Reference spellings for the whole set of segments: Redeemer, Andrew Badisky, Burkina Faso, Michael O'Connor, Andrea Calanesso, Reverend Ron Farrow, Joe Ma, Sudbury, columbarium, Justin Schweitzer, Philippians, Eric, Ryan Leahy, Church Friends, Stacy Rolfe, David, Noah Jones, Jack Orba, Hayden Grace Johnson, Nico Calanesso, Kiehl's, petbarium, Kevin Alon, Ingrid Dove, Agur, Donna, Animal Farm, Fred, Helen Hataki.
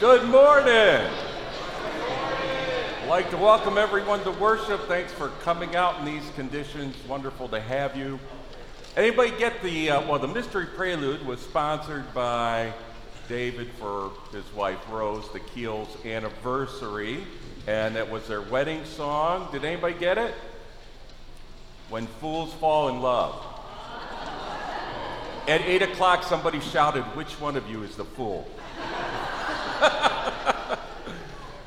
Good morning. I'd like to welcome everyone to worship. Thanks for coming out in these conditions. Wonderful to have you. Anybody get the Mystery Prelude was sponsored by David for his wife Rose, the Kiehl's anniversary, and that was their wedding song. Did anybody get it? When Fools Fall in Love. At 8 o'clock, somebody shouted, "Which one of you is the fool?"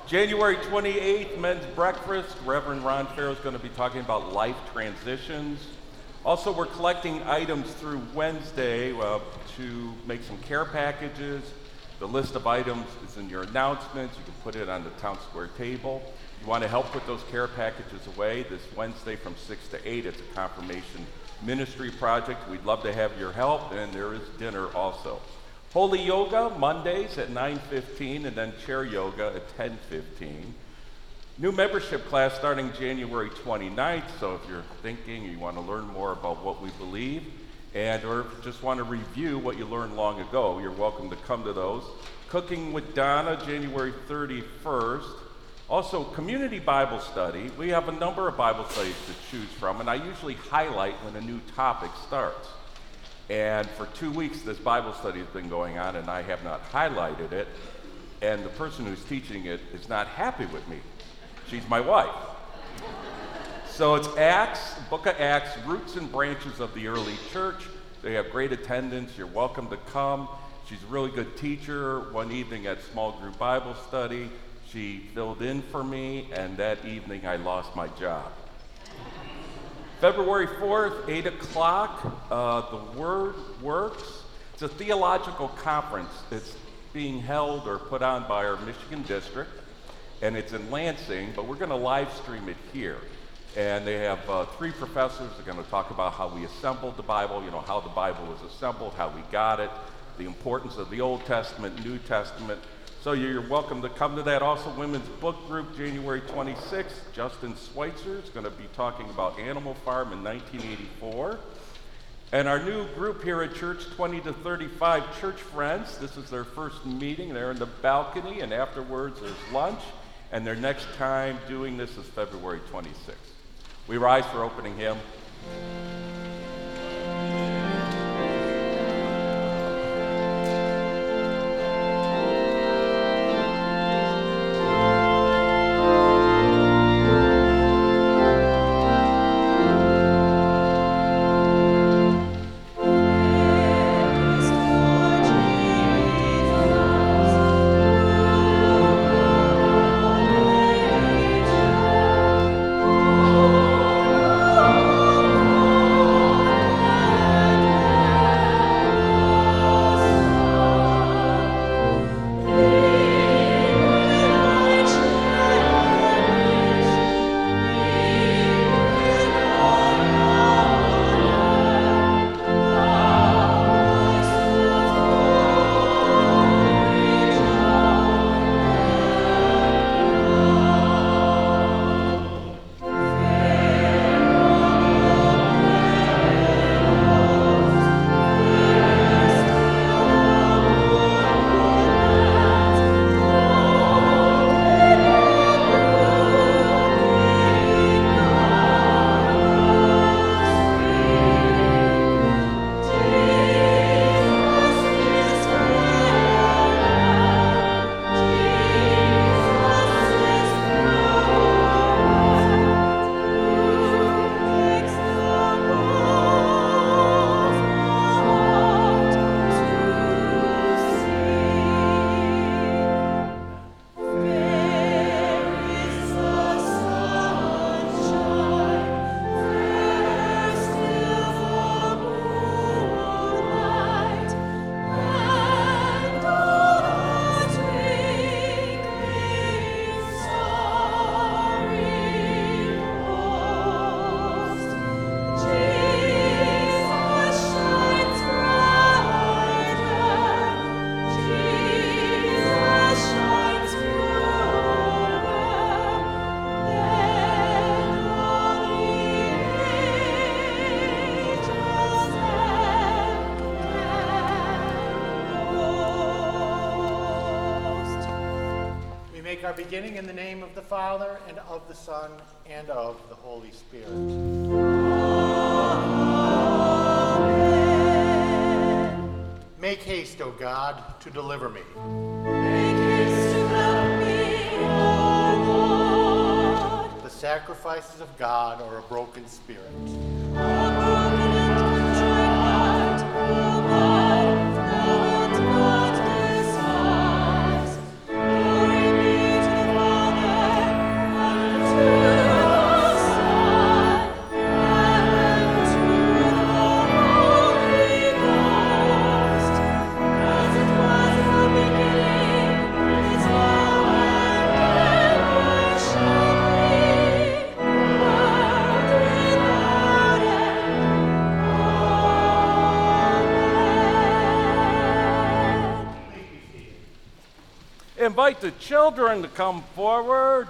January 28th, men's breakfast. Reverend Ron Farrow is going to be talking about life transitions. Also, we're collecting items through Wednesday to make some care packages. The list of items is in your announcements. You can put it on the town square table. You want to help put those care packages away this Wednesday from 6 to 8. It's a confirmation ministry project. We'd love to have your help, and there is dinner also. Holy Yoga, Mondays at 9:15, and then Chair Yoga at 10:15. New membership class starting January 29th, so if you're thinking you want to learn more about what we believe, and or just want to review what you learned long ago, you're welcome to come to those. Cooking with Donna, January 31st. Also, Community Bible Study. We have a number of Bible studies to choose from, and I usually highlight when a new topic starts. And for 2 weeks, this Bible study has been going on, and I have not highlighted it. And the person who's teaching it is not happy with me. She's my wife. So it's Acts, Book of Acts, Roots and Branches of the Early Church. They have great attendance. You're welcome to come. She's a really good teacher. One evening at small group Bible study, she filled in for me, and that evening I lost my job. February 4th, 8 o'clock, The Word Works. It's a theological conference. It's being held or put on by our Michigan district, and it's in Lansing, but we're going to live stream it here. And they have three professors that are going to talk about how we assembled the Bible, you know, how the Bible was assembled, how we got it, the importance of the Old Testament, New Testament. So you're welcome to come to that. Also, Women's Book Group, January 26th. Justin Schweitzer is going to be talking about Animal Farm in 1984. And our new group here at Church 20 to 35, Church Friends. This is their first meeting. They're in the balcony, and afterwards there's lunch. And their next time doing this is February 26th. We rise for opening hymn. make our beginning in the name of the Father, and of the Son, and of the Holy Spirit. Amen. Make haste, O God, to deliver me. Make haste to help me, O Lord. The sacrifices of God are a broken spirit. Invite the children to come forward.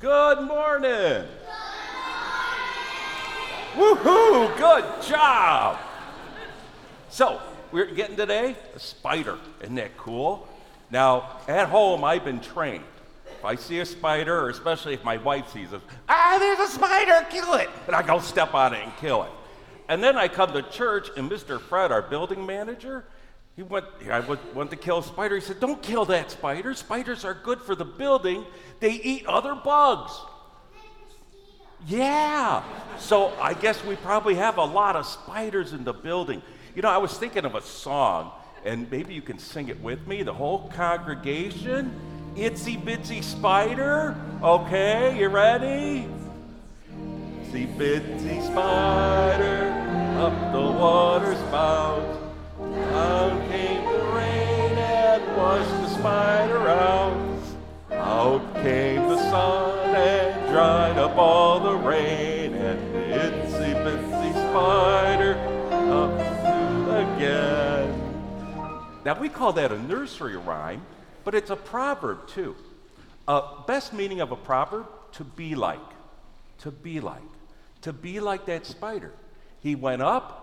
Good morning. Good morning. Woohoo! Good job. So, we're getting today a spider. Isn't that cool? Now, at home, I've been trained. If I see a spider, or especially if my wife sees it, there's a spider, kill it. And I go step on it and kill it. And then I come to church, and Mr. Fred, our building manager, I went to kill a spider. He said, don't kill that spider. Spiders are good for the building. They eat other bugs. Yeah. So I guess we probably have a lot of spiders in the building. You know, I was thinking of a song, and maybe you can sing it with me, the whole congregation. Itsy Bitsy Spider. Okay, you ready? Itsy Bitsy Spider, up the water spout. Out came the rain and washed the spider out. Out came the sun and dried up all the rain. And itsy bitsy spider up again. Now we call that a nursery rhyme, but it's a proverb too. Best meaning of a proverb, to be like, to be like, to be like that spider. He went up,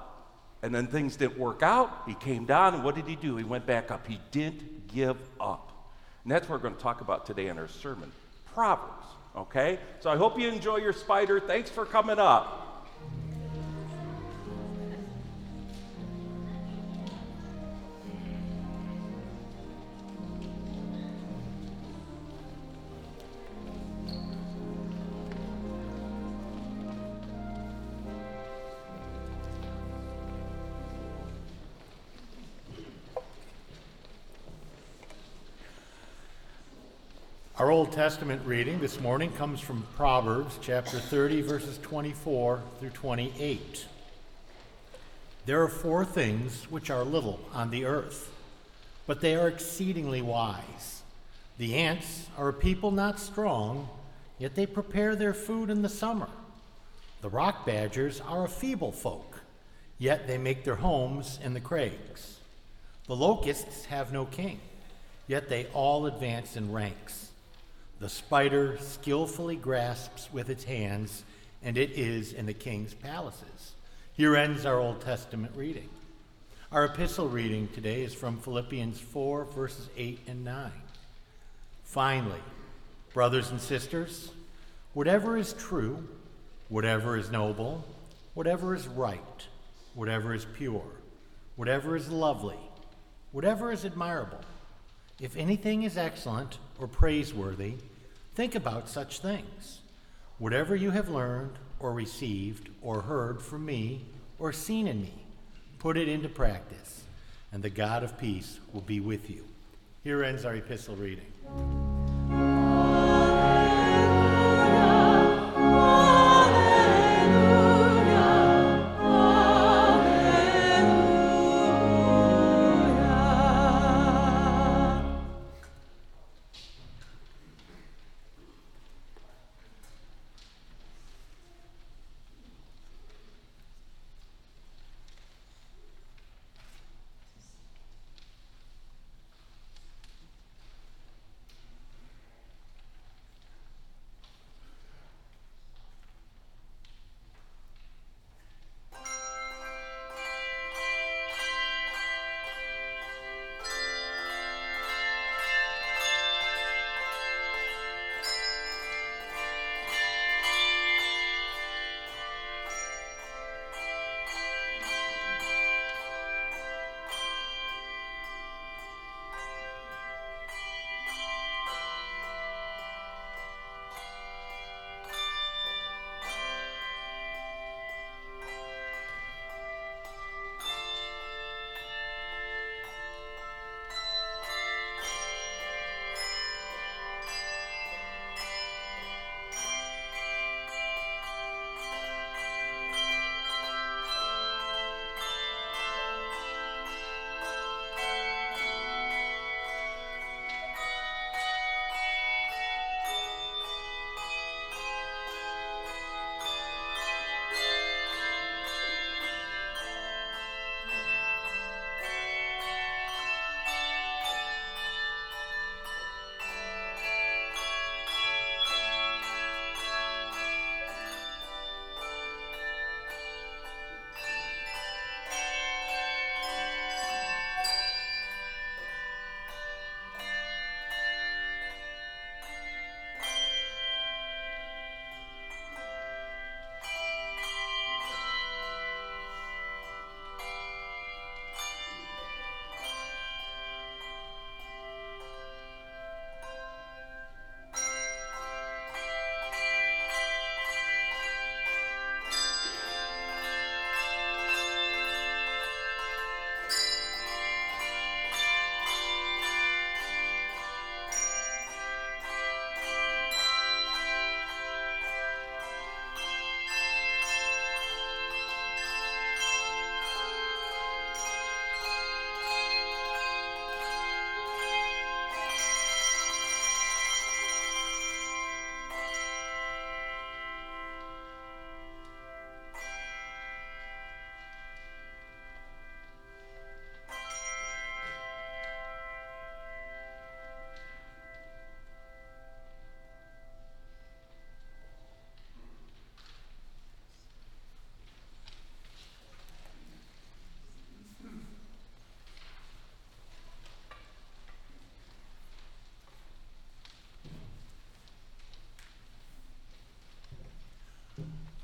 and then things didn't work out. He came down, and what did he do? He went back up. He didn't give up. And that's what we're going to talk about today in our sermon, Proverbs, okay? So I hope you enjoy your spider. Thanks for coming up. Our Old Testament reading this morning comes from Proverbs chapter 30, verses 24 through 28. There are four things which are little on the earth, but they are exceedingly wise. The ants are a people not strong, yet they prepare their food in the summer. The rock badgers are a feeble folk, yet they make their homes in the crags. The locusts have no king, yet they all advance in ranks. The spider skillfully grasps with its hands, and it is in the king's palaces. Here ends our Old Testament reading. Our epistle reading today is from Philippians 4, verses 8 and 9. Finally, brothers and sisters, whatever is true, whatever is noble, whatever is right, whatever is pure, whatever is lovely, whatever is admirable, if anything is excellent or praiseworthy, think about such things. Whatever you have learned or received or heard from me or seen in me, put it into practice, and the God of peace will be with you. Here ends our epistle reading.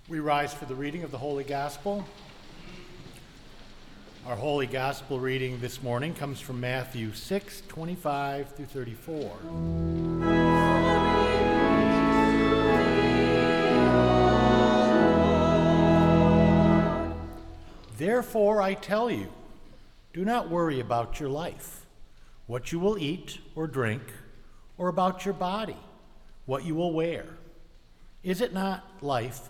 We rise for the reading of the Holy Gospel. Our Holy Gospel reading this morning comes from Matthew 6:25 through 34. Therefore, I tell you, do not worry about your life, what you will eat or drink, or about your body, what you will wear. Is it not life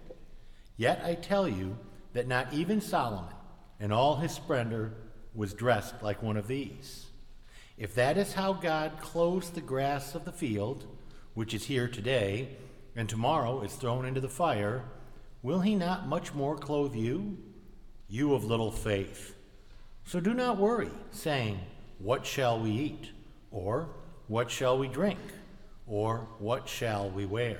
Yet I tell you that not even Solomon, in all his splendor, was dressed like one of these. If that is how God clothes the grass of the field, which is here today, and tomorrow is thrown into the fire, will he not much more clothe you, you of little faith? So do not worry, saying, what shall we eat? Or what shall we drink? Or what shall we wear?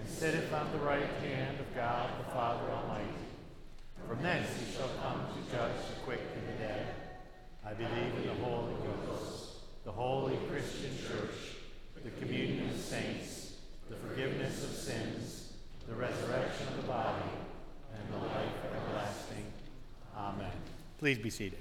and sitteth on the right hand of God the Father Almighty. From thence he shall come to judge the quick and the dead. I believe in the Holy Ghost, the holy Christian Church, the communion of saints, the forgiveness of sins, the resurrection of the body, and the life everlasting. Amen. Please be seated.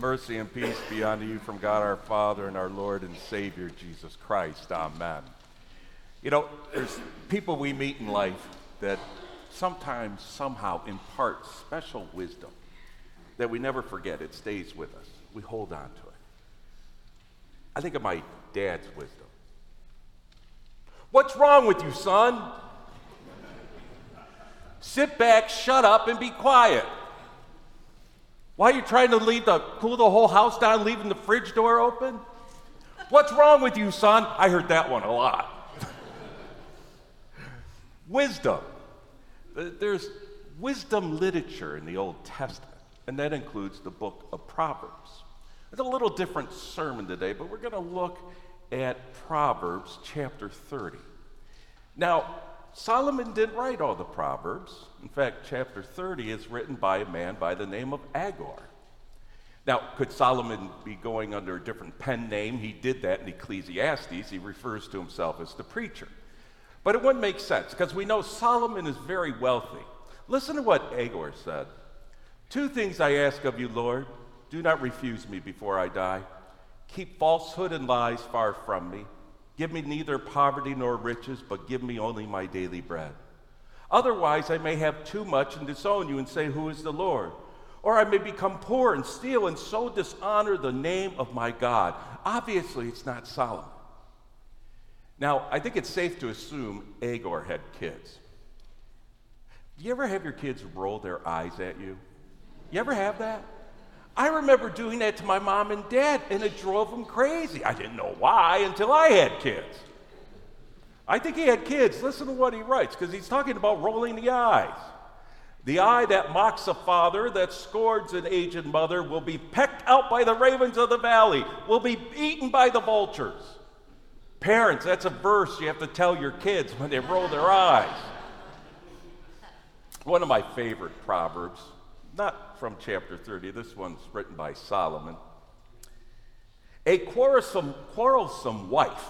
Mercy and peace be unto you from God our Father and our Lord and Savior Jesus Christ. Amen. You know, there's people we meet in life that sometimes somehow impart special wisdom that we never forget. It stays with us. We hold on to it. I think of my dad's wisdom. What's wrong with you, son? Sit back, shut up, and be quiet. Why are you trying to cool the whole house down, leaving the fridge door open? What's wrong with you, son? I heard that one a lot. Wisdom. There's wisdom literature in the Old Testament, and that includes the book of Proverbs. It's a little different sermon today, but we're going to look at Proverbs chapter 30. Now, Solomon didn't write all the Proverbs. In fact, chapter 30 is written by a man by the name of Agur. Now, could Solomon be going under a different pen name? He did that in Ecclesiastes. He refers to himself as the preacher. But it wouldn't make sense, because we know Solomon is very wealthy. Listen to what Agur said. Two things I ask of you, Lord. Do not refuse me before I die. Keep falsehood and lies far from me. Give me neither poverty nor riches, but give me only my daily bread. Otherwise, I may have too much and disown you and say, who is the Lord? Or I may become poor and steal and so dishonor the name of my God. Obviously, it's not Solomon. Now, I think it's safe to assume Agur had kids. Do you ever have your kids roll their eyes at you? You ever have that? I remember doing that to my mom and dad, and it drove them crazy. I didn't know why until I had kids. I think he had kids. Listen to what he writes, because he's talking about rolling the eyes. The eye that mocks a father, that scorns an aged mother, will be pecked out by the ravens of the valley, will be eaten by the vultures. Parents, that's a verse you have to tell your kids when they roll their eyes. One of my favorite proverbs, not from chapter 30, this one's written by Solomon. A quarrelsome wife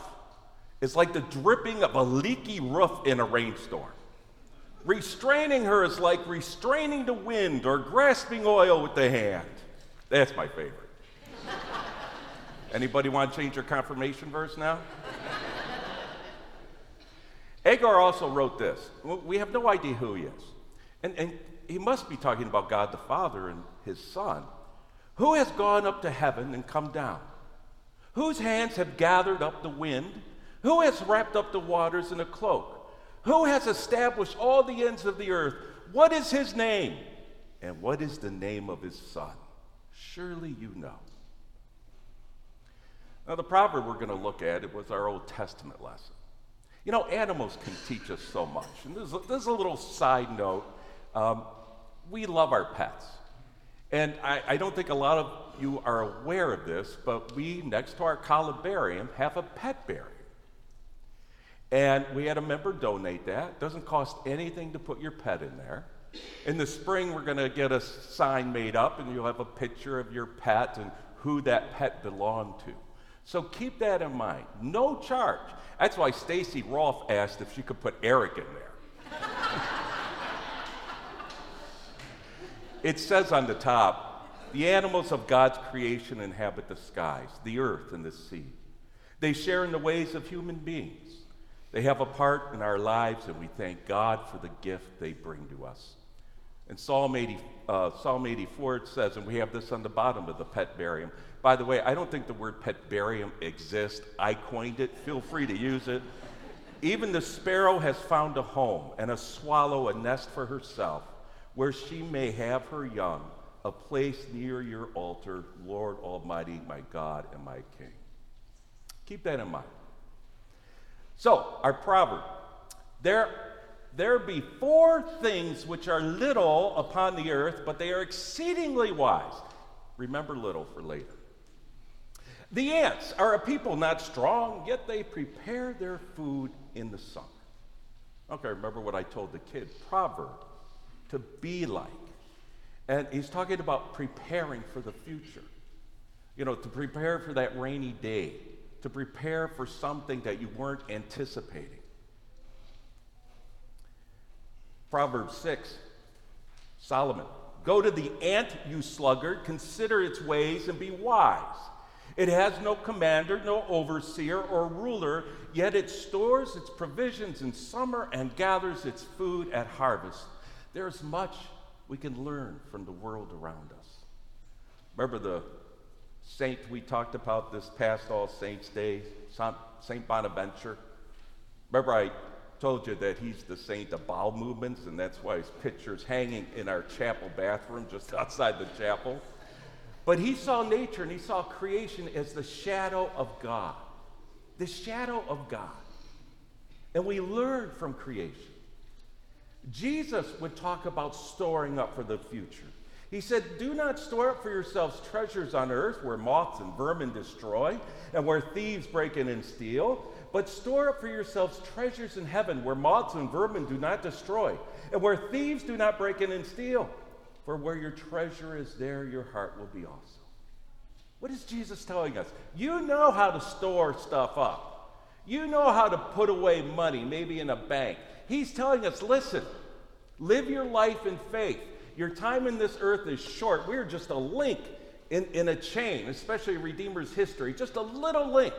is like the dripping of a leaky roof in a rainstorm. Restraining her is like restraining the wind or grasping oil with the hand. That's my favorite. Anybody want to change your confirmation verse now? Agur also wrote this. We have no idea who he is. And he must be talking about God the Father and his Son. Who has gone up to heaven and come down? Whose hands have gathered up the wind? Who has wrapped up the waters in a cloak? Who has established all the ends of the earth? What is his name? And what is the name of his Son? Surely you know. Now, the proverb we're going to look at, it was our Old Testament lesson. You know, animals can teach us so much. And this is a little side note. We love our pets. And I don't think a lot of you are aware of this, but we, next to our columbarium, have a pet burial. And we had a member donate that. It doesn't cost anything to put your pet in there. In the spring, we're going to get a sign made up, and you'll have a picture of your pet and who that pet belonged to. So keep that in mind. No charge. That's why Stacy Rolfe asked if she could put Eric in there. It says on the top, the animals of God's creation inhabit the skies, the earth, and the sea. They share in the ways of human beings. They have a part in our lives, and we thank God for the gift they bring to us. In Psalm 84, it says, and we have this on the bottom of the petbarium. By the way, I don't think the word petbarium exists. I coined it. Feel free to use it. Even the sparrow has found a home, and a swallow a nest for herself, where she may have her young, a place near your altar, Lord Almighty, my God and my King. Keep that in mind. So, our proverb. There be four things which are little upon the earth, but they are exceedingly wise. Remember little for later. The ants are a people not strong, yet they prepare their food in the summer. Okay, remember what I told the kid, proverb, to be like. And he's talking about preparing for the future. You know, to prepare for that rainy day, to prepare for something that you weren't anticipating. Proverbs 6, Solomon, go to the ant, you sluggard, consider its ways and be wise. It has no commander, no overseer or ruler, yet it stores its provisions in summer and gathers its food at harvest. There's much we can learn from the world around us. Remember the saint we talked about this past All Saints Day, St. Bonaventure? Remember I told you that he's the saint of bowel movements, and that's why his picture's hanging in our chapel bathroom just outside the chapel. But he saw nature and he saw creation as the shadow of God, the shadow of God. And we learn from creation. Jesus would talk about storing up for the future. He said, do not store up for yourselves treasures on earth where moths and vermin destroy and where thieves break in and steal, but store up for yourselves treasures in heaven where moths and vermin do not destroy and where thieves do not break in and steal. For where your treasure is, there your heart will be also. What is Jesus telling us? You know how to store stuff up. You know how to put away money, maybe in a bank. He's telling us, listen, live your life in faith. Your time in this earth is short. We're just a link in a chain, especially Redeemer's history, just a little link.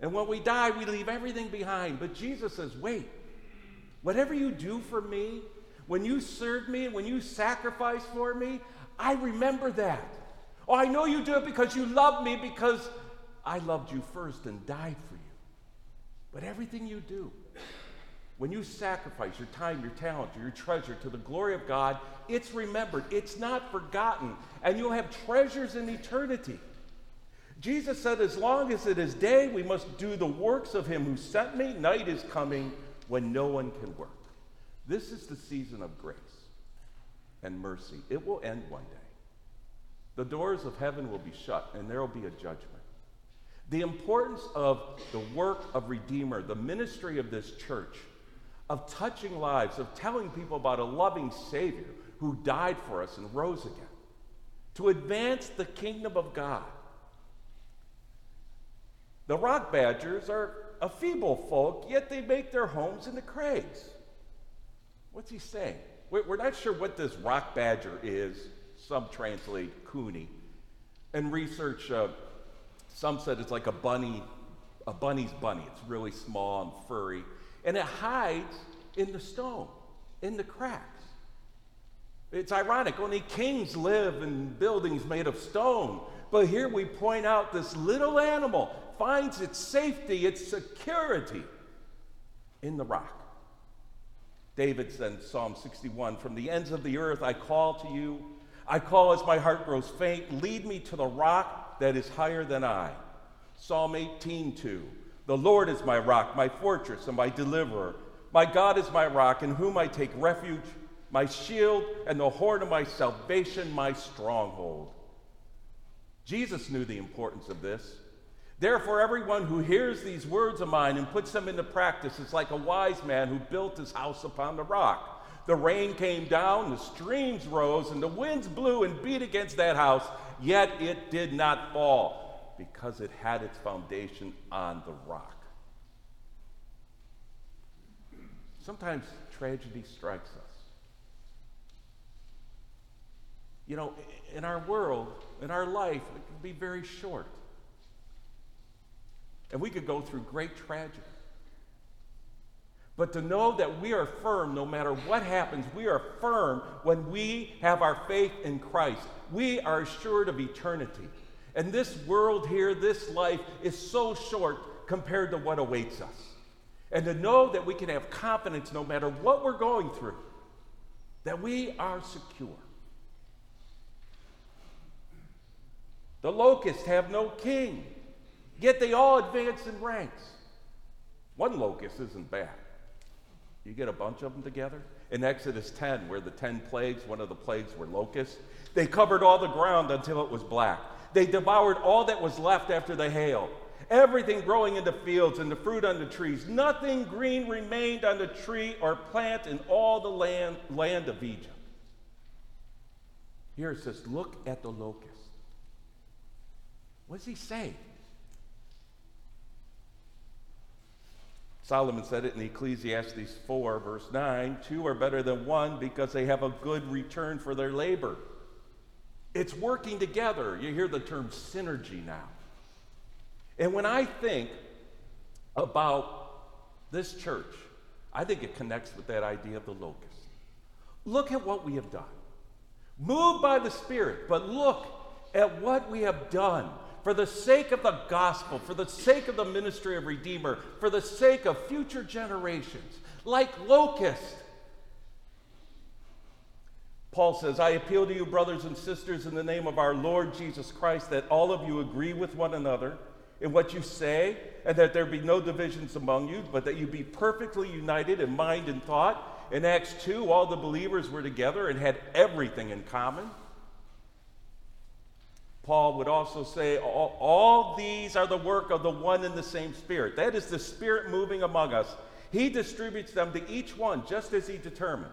And when we die, we leave everything behind. But Jesus says, wait, whatever you do for me, when you served me, when you sacrificed for me, I remember that. Oh, I know you do it because you love me, because I loved you first and died for you. But everything you do, when you sacrifice your time, your talent, your treasure to the glory of God, it's remembered, it's not forgotten, and you'll have treasures in eternity. Jesus said, as long as it is day, we must do the works of him who sent me. Night is coming when no one can work. This is the season of grace and mercy. It will end one day. The doors of heaven will be shut, and there will be a judgment. The importance of the work of Redeemer, the ministry of this church, of touching lives, of telling people about a loving Savior who died for us and rose again, to advance the kingdom of God. The rock badgers are a feeble folk, yet they make their homes in the crags. What's he saying? We're not sure what this rock badger is. Some translate "cooney," and research. Some said it's like a bunny's bunny. It's really small and furry, and it hides in the stone, in the cracks. It's ironic. Only kings live in buildings made of stone, but here we point out this little animal finds its safety, its security in the rock. David said, Psalm 61, from the ends of the earth I call to you. I call as my heart grows faint. Lead me to the rock that is higher than I. Psalm 18:2, the Lord is my rock, my fortress, and my deliverer. My God is my rock, in whom I take refuge, my shield, and the horn of my salvation, my stronghold. Jesus knew the importance of this. Therefore, everyone who hears these words of mine and puts them into practice is like a wise man who built his house upon the rock. The rain came down, the streams rose, and the winds blew and beat against that house, yet it did not fall, because it had its foundation on the rock. Sometimes tragedy strikes us. You know, in our world, in our life, it can be very short. And we could go through great tragedy. But to know that we are firm no matter what happens, we are firm when we have our faith in Christ. We are assured of eternity. And this world here, this life, is so short compared to what awaits us. And to know that we can have confidence no matter what we're going through, that we are secure. The locusts have no king. Yet they all advance in ranks. One locust isn't bad. You get a bunch of them together. In Exodus 10, where the 10 plagues, one of the plagues were locusts, they covered all the ground until it was black. They devoured all that was left after the hail. Everything growing in the fields and the fruit on the trees. Nothing green remained on the tree or plant in all the land of Egypt. Here it says, look at the locust. What does he say? Solomon said it in Ecclesiastes 4, verse 9, two are better than one because they have a good return for their labor. It's working together. You hear the term synergy now. And when I think about this church, I think it connects with that idea of the locust. Look at what we have done. Moved by the Spirit, but look at what we have done. for the sake of the gospel, for the sake of the ministry of Redeemer, for the sake of future generations, like locusts. Paul says, I appeal to you, brothers and sisters, in the name of our Lord Jesus Christ, that all of you agree with one another in what you say, and that there be no divisions among you, but that you be perfectly united in mind and thought. In Acts 2, all the believers were together and had everything in common. Paul would also say, all these are the work of the one and the same Spirit. That is the Spirit moving among us. He distributes them to each one just as he determines.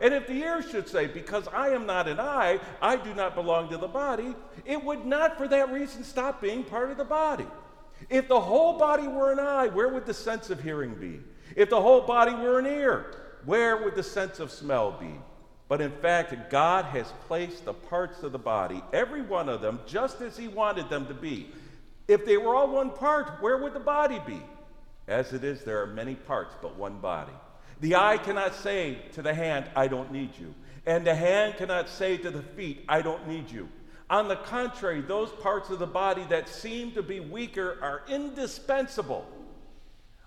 And if the ear should say, because I am not an eye, I do not belong to the body, it would not for that reason stop being part of the body. If the whole body were an eye, where would the sense of hearing be? If the whole body were an ear, where would the sense of smell be? But in fact, God has placed the parts of the body, every one of them, just as he wanted them to be. If they were all one part, where would the body be? As it is, there are many parts, but one body. The eye cannot say to the hand, I don't need you. And the hand cannot say to the feet, I don't need you. On the contrary, those parts of the body that seem to be weaker are indispensable.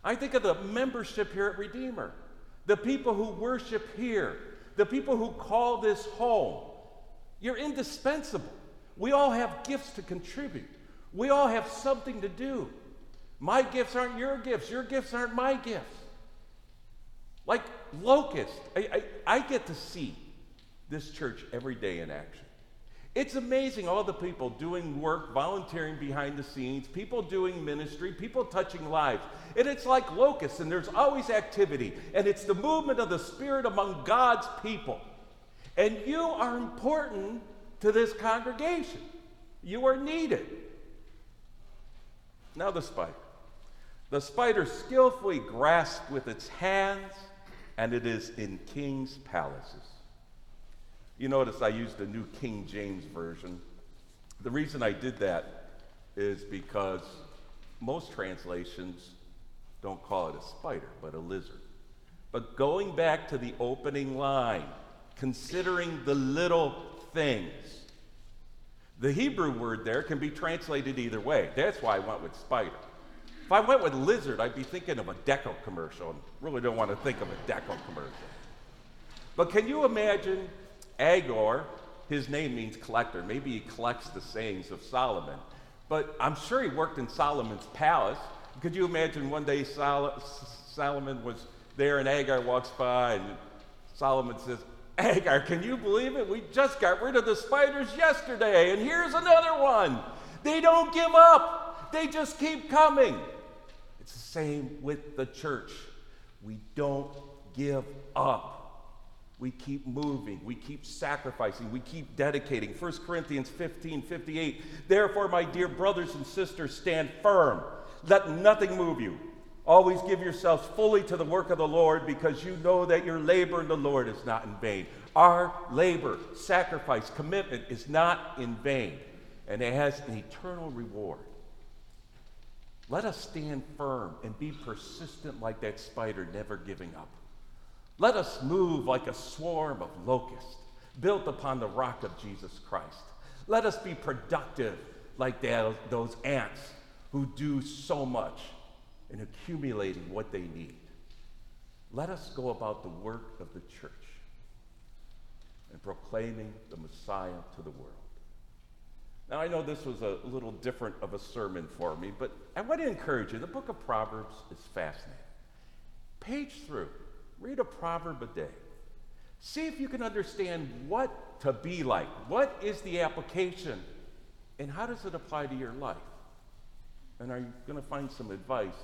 I think of the membership here at Redeemer, the people who worship here, the people who call this home. You're indispensable. We all have gifts to contribute. We all have something to do. My gifts aren't your gifts. Your gifts aren't my gifts. Like locusts, I get to see this church every day in action. It's amazing, all the people doing work, volunteering behind the scenes, people doing ministry, people touching lives. And it's like locusts, and there's always activity. And it's the movement of the Spirit among God's people. And you are important to this congregation. You are needed. Now the spider. The spider skillfully grasped with its hands, and it is in kings' palaces. You notice I used the New King James Version. The reason I did that is because most translations don't call it a spider, but a lizard. But going back to the opening line, considering the little things, the Hebrew word there can be translated either way. That's why I went with spider. If I went with lizard, I'd be thinking of a Deco commercial, and really don't want to think of a Deco commercial. But can you imagine? Agur, his name means collector. Maybe he collects the sayings of Solomon. But I'm sure he worked in Solomon's palace. Could you imagine one day Solomon was there and Agur walks by and Solomon says, Agur, can you believe it? We just got rid of the spiders yesterday and here's another one. They don't give up. They just keep coming. It's the same with the church. We don't give up. We keep moving, we keep sacrificing, we keep dedicating. 1 Corinthians 15:58, therefore, my dear brothers and sisters, stand firm. Let nothing move you. Always give yourselves fully to the work of the Lord because you know that your labor in the Lord is not in vain. Our labor, sacrifice, commitment is not in vain, and it has an eternal reward. Let us stand firm and be persistent like that spider, never giving up. Let us move like a swarm of locusts built upon the rock of Jesus Christ. Let us be productive like those ants who do so much in accumulating what they need. Let us go about the work of the church and proclaiming the Messiah to the world. Now, I know this was a little different of a sermon for me, but I want to encourage you. The book of Proverbs is fascinating. Page through. Read a proverb a day. See if you can understand what to be like. What is the application? And how does it apply to your life? And are you going to find some advice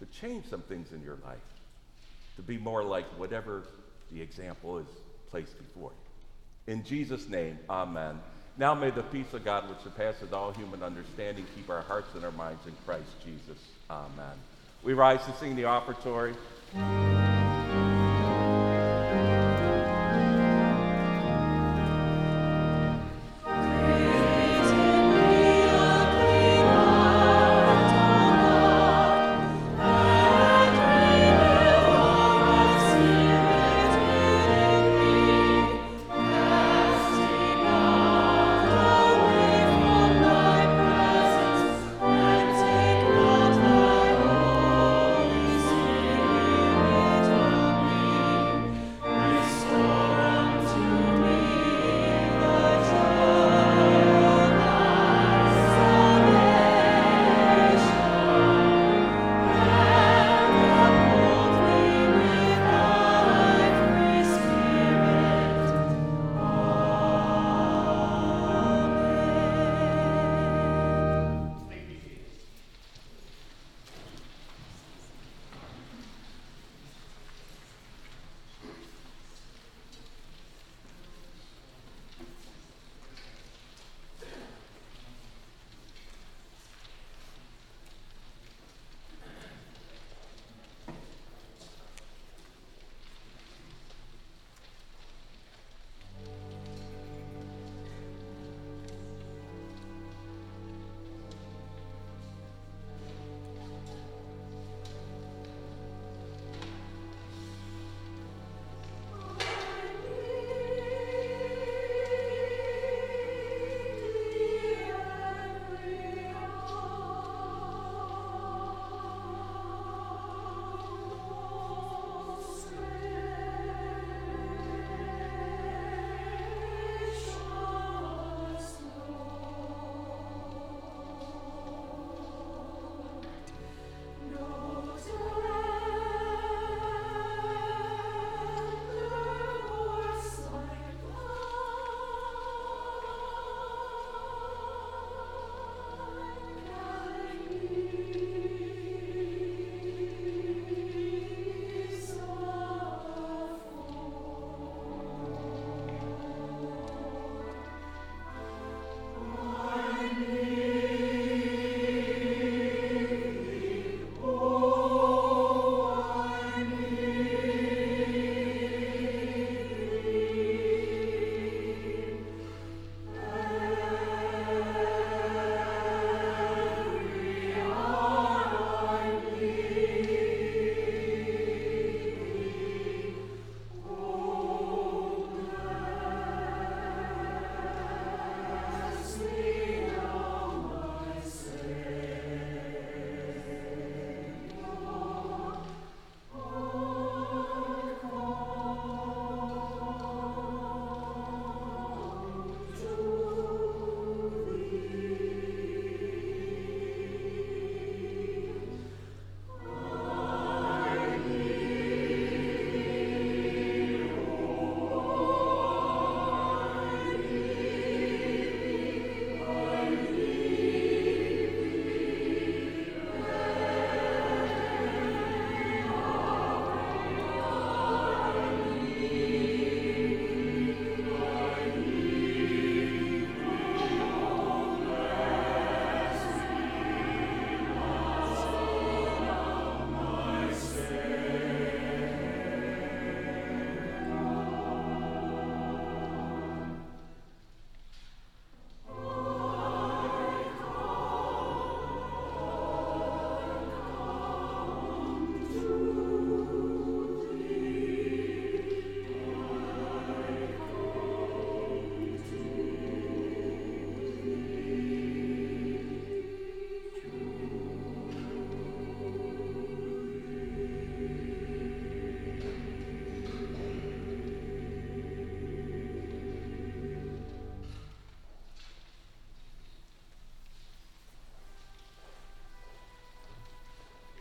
to change some things in your life to be more like whatever the example is placed before you? In Jesus' name, amen. Now may the peace of God, which surpasses all human understanding, keep our hearts and our minds in Christ Jesus. Amen. We rise to sing the offertory.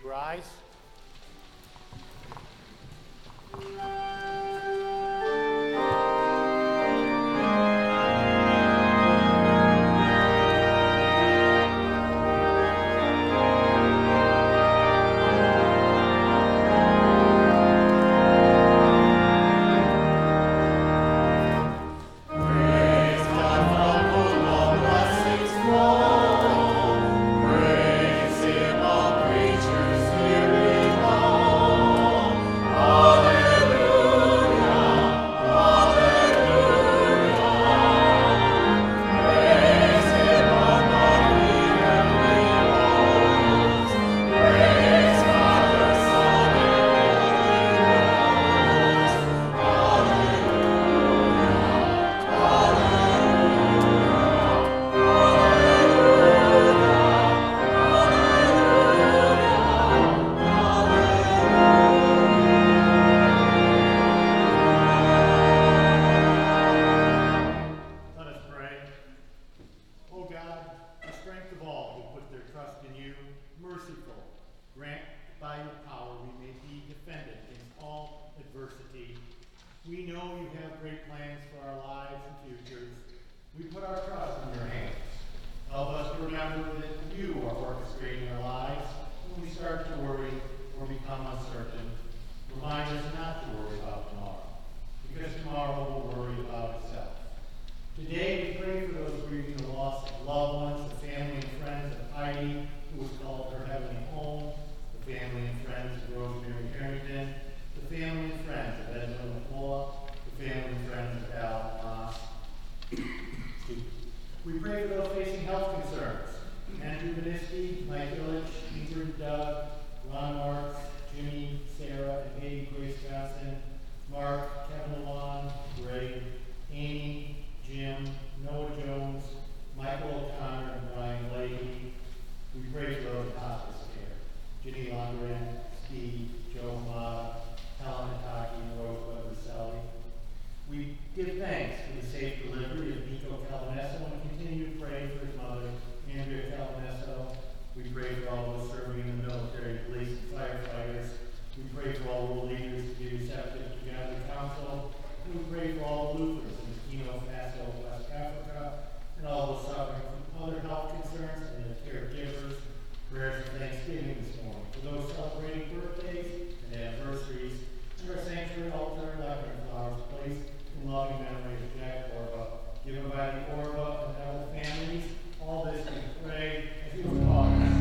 Rise. We pray for those facing health concerns. Andrew Badisky, Mike Illich, Ingrid Dove, Ron Marks, Jimmy, Sarah, and Hayden Grace Johnson, Mark, Kevin Alon, Ray, Amy, Jim, Noah Jones, Michael O'Connor, and Ryan Leahy. We pray for those hospice care. Ginny Longren, Steve, Joe Ma, Helen Hataki, and Rose Weber-Selly. We give thanks for the safe delivery of Nico Calanesso and continue to pray for his mother, Andrea Calanesso. We pray for all those serving in the military, police, and firefighters. We pray for all world leaders to be receptive to God's counsel. And we pray for all Lutherans in Burkina Faso, West Africa, and all those suffering from other health concerns and their caregivers. Prayers of thanksgiving this morning for those celebrating birthdays and anniversaries. And our sanctuary altar, and flowers placed in loving memory of Jack Orba, given by the Orba and Neville families. All this we pray as you are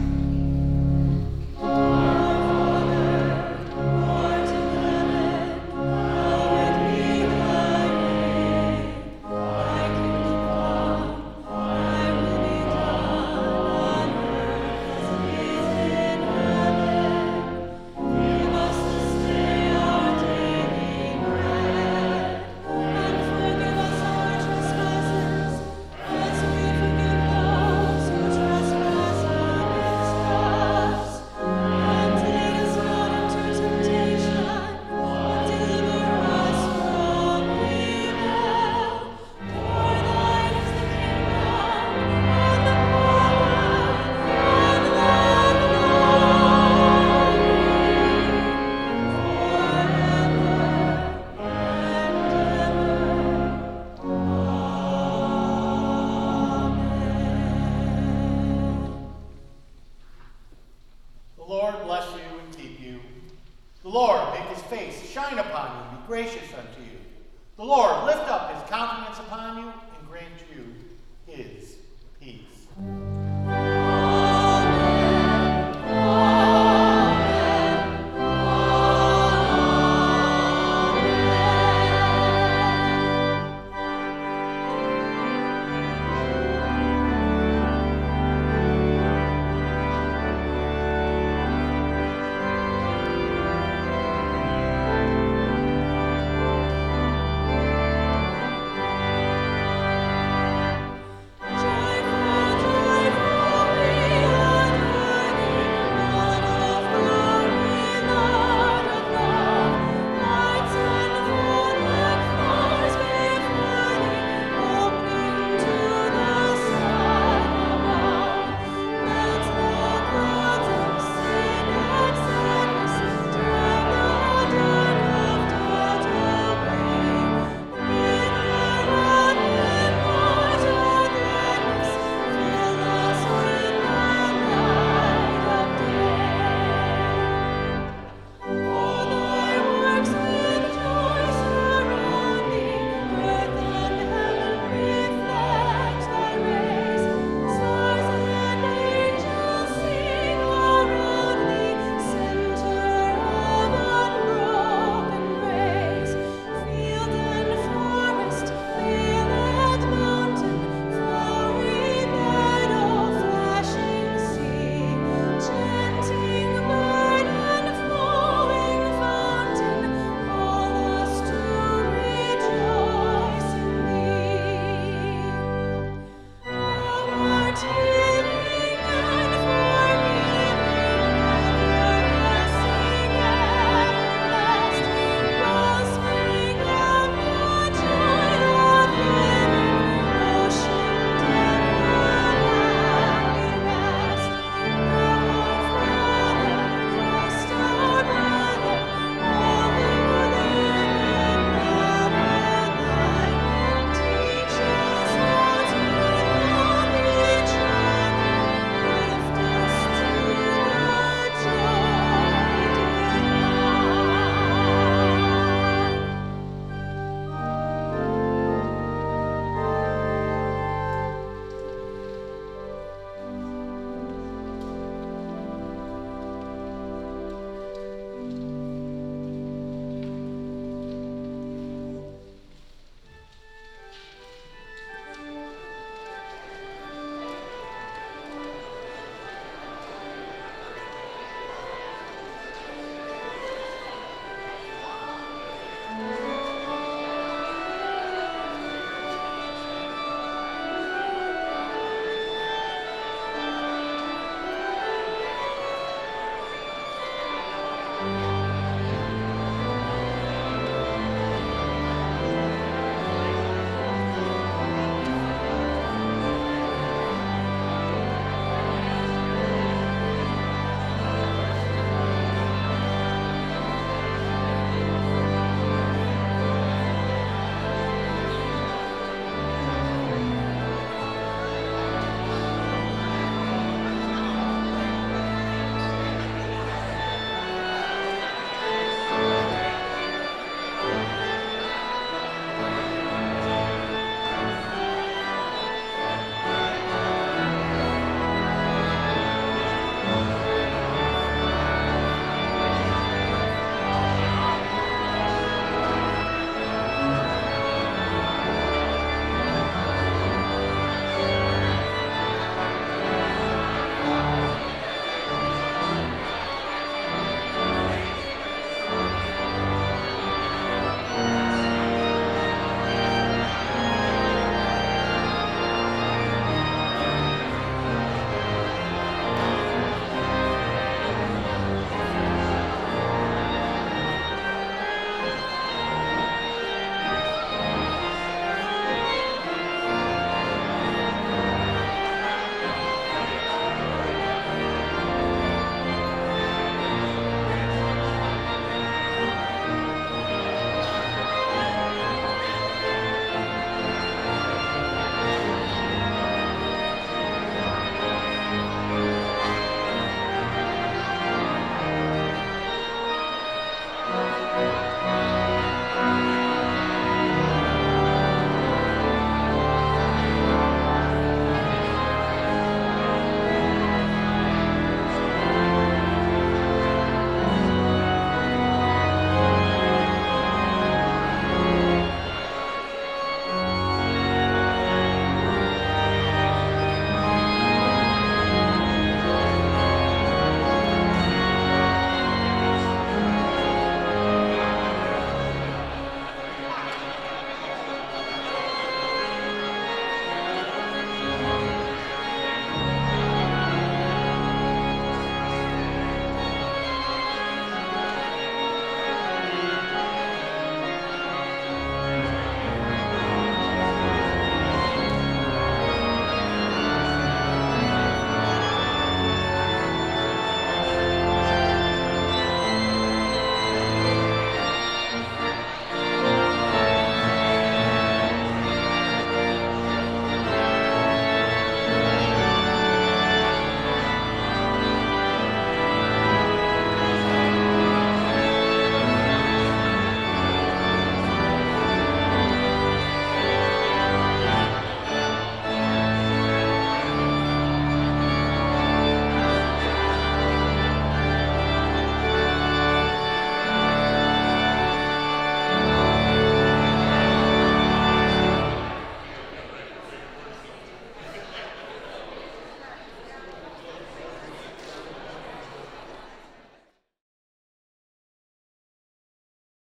gracious unto you. The Lord lift up his countenance upon you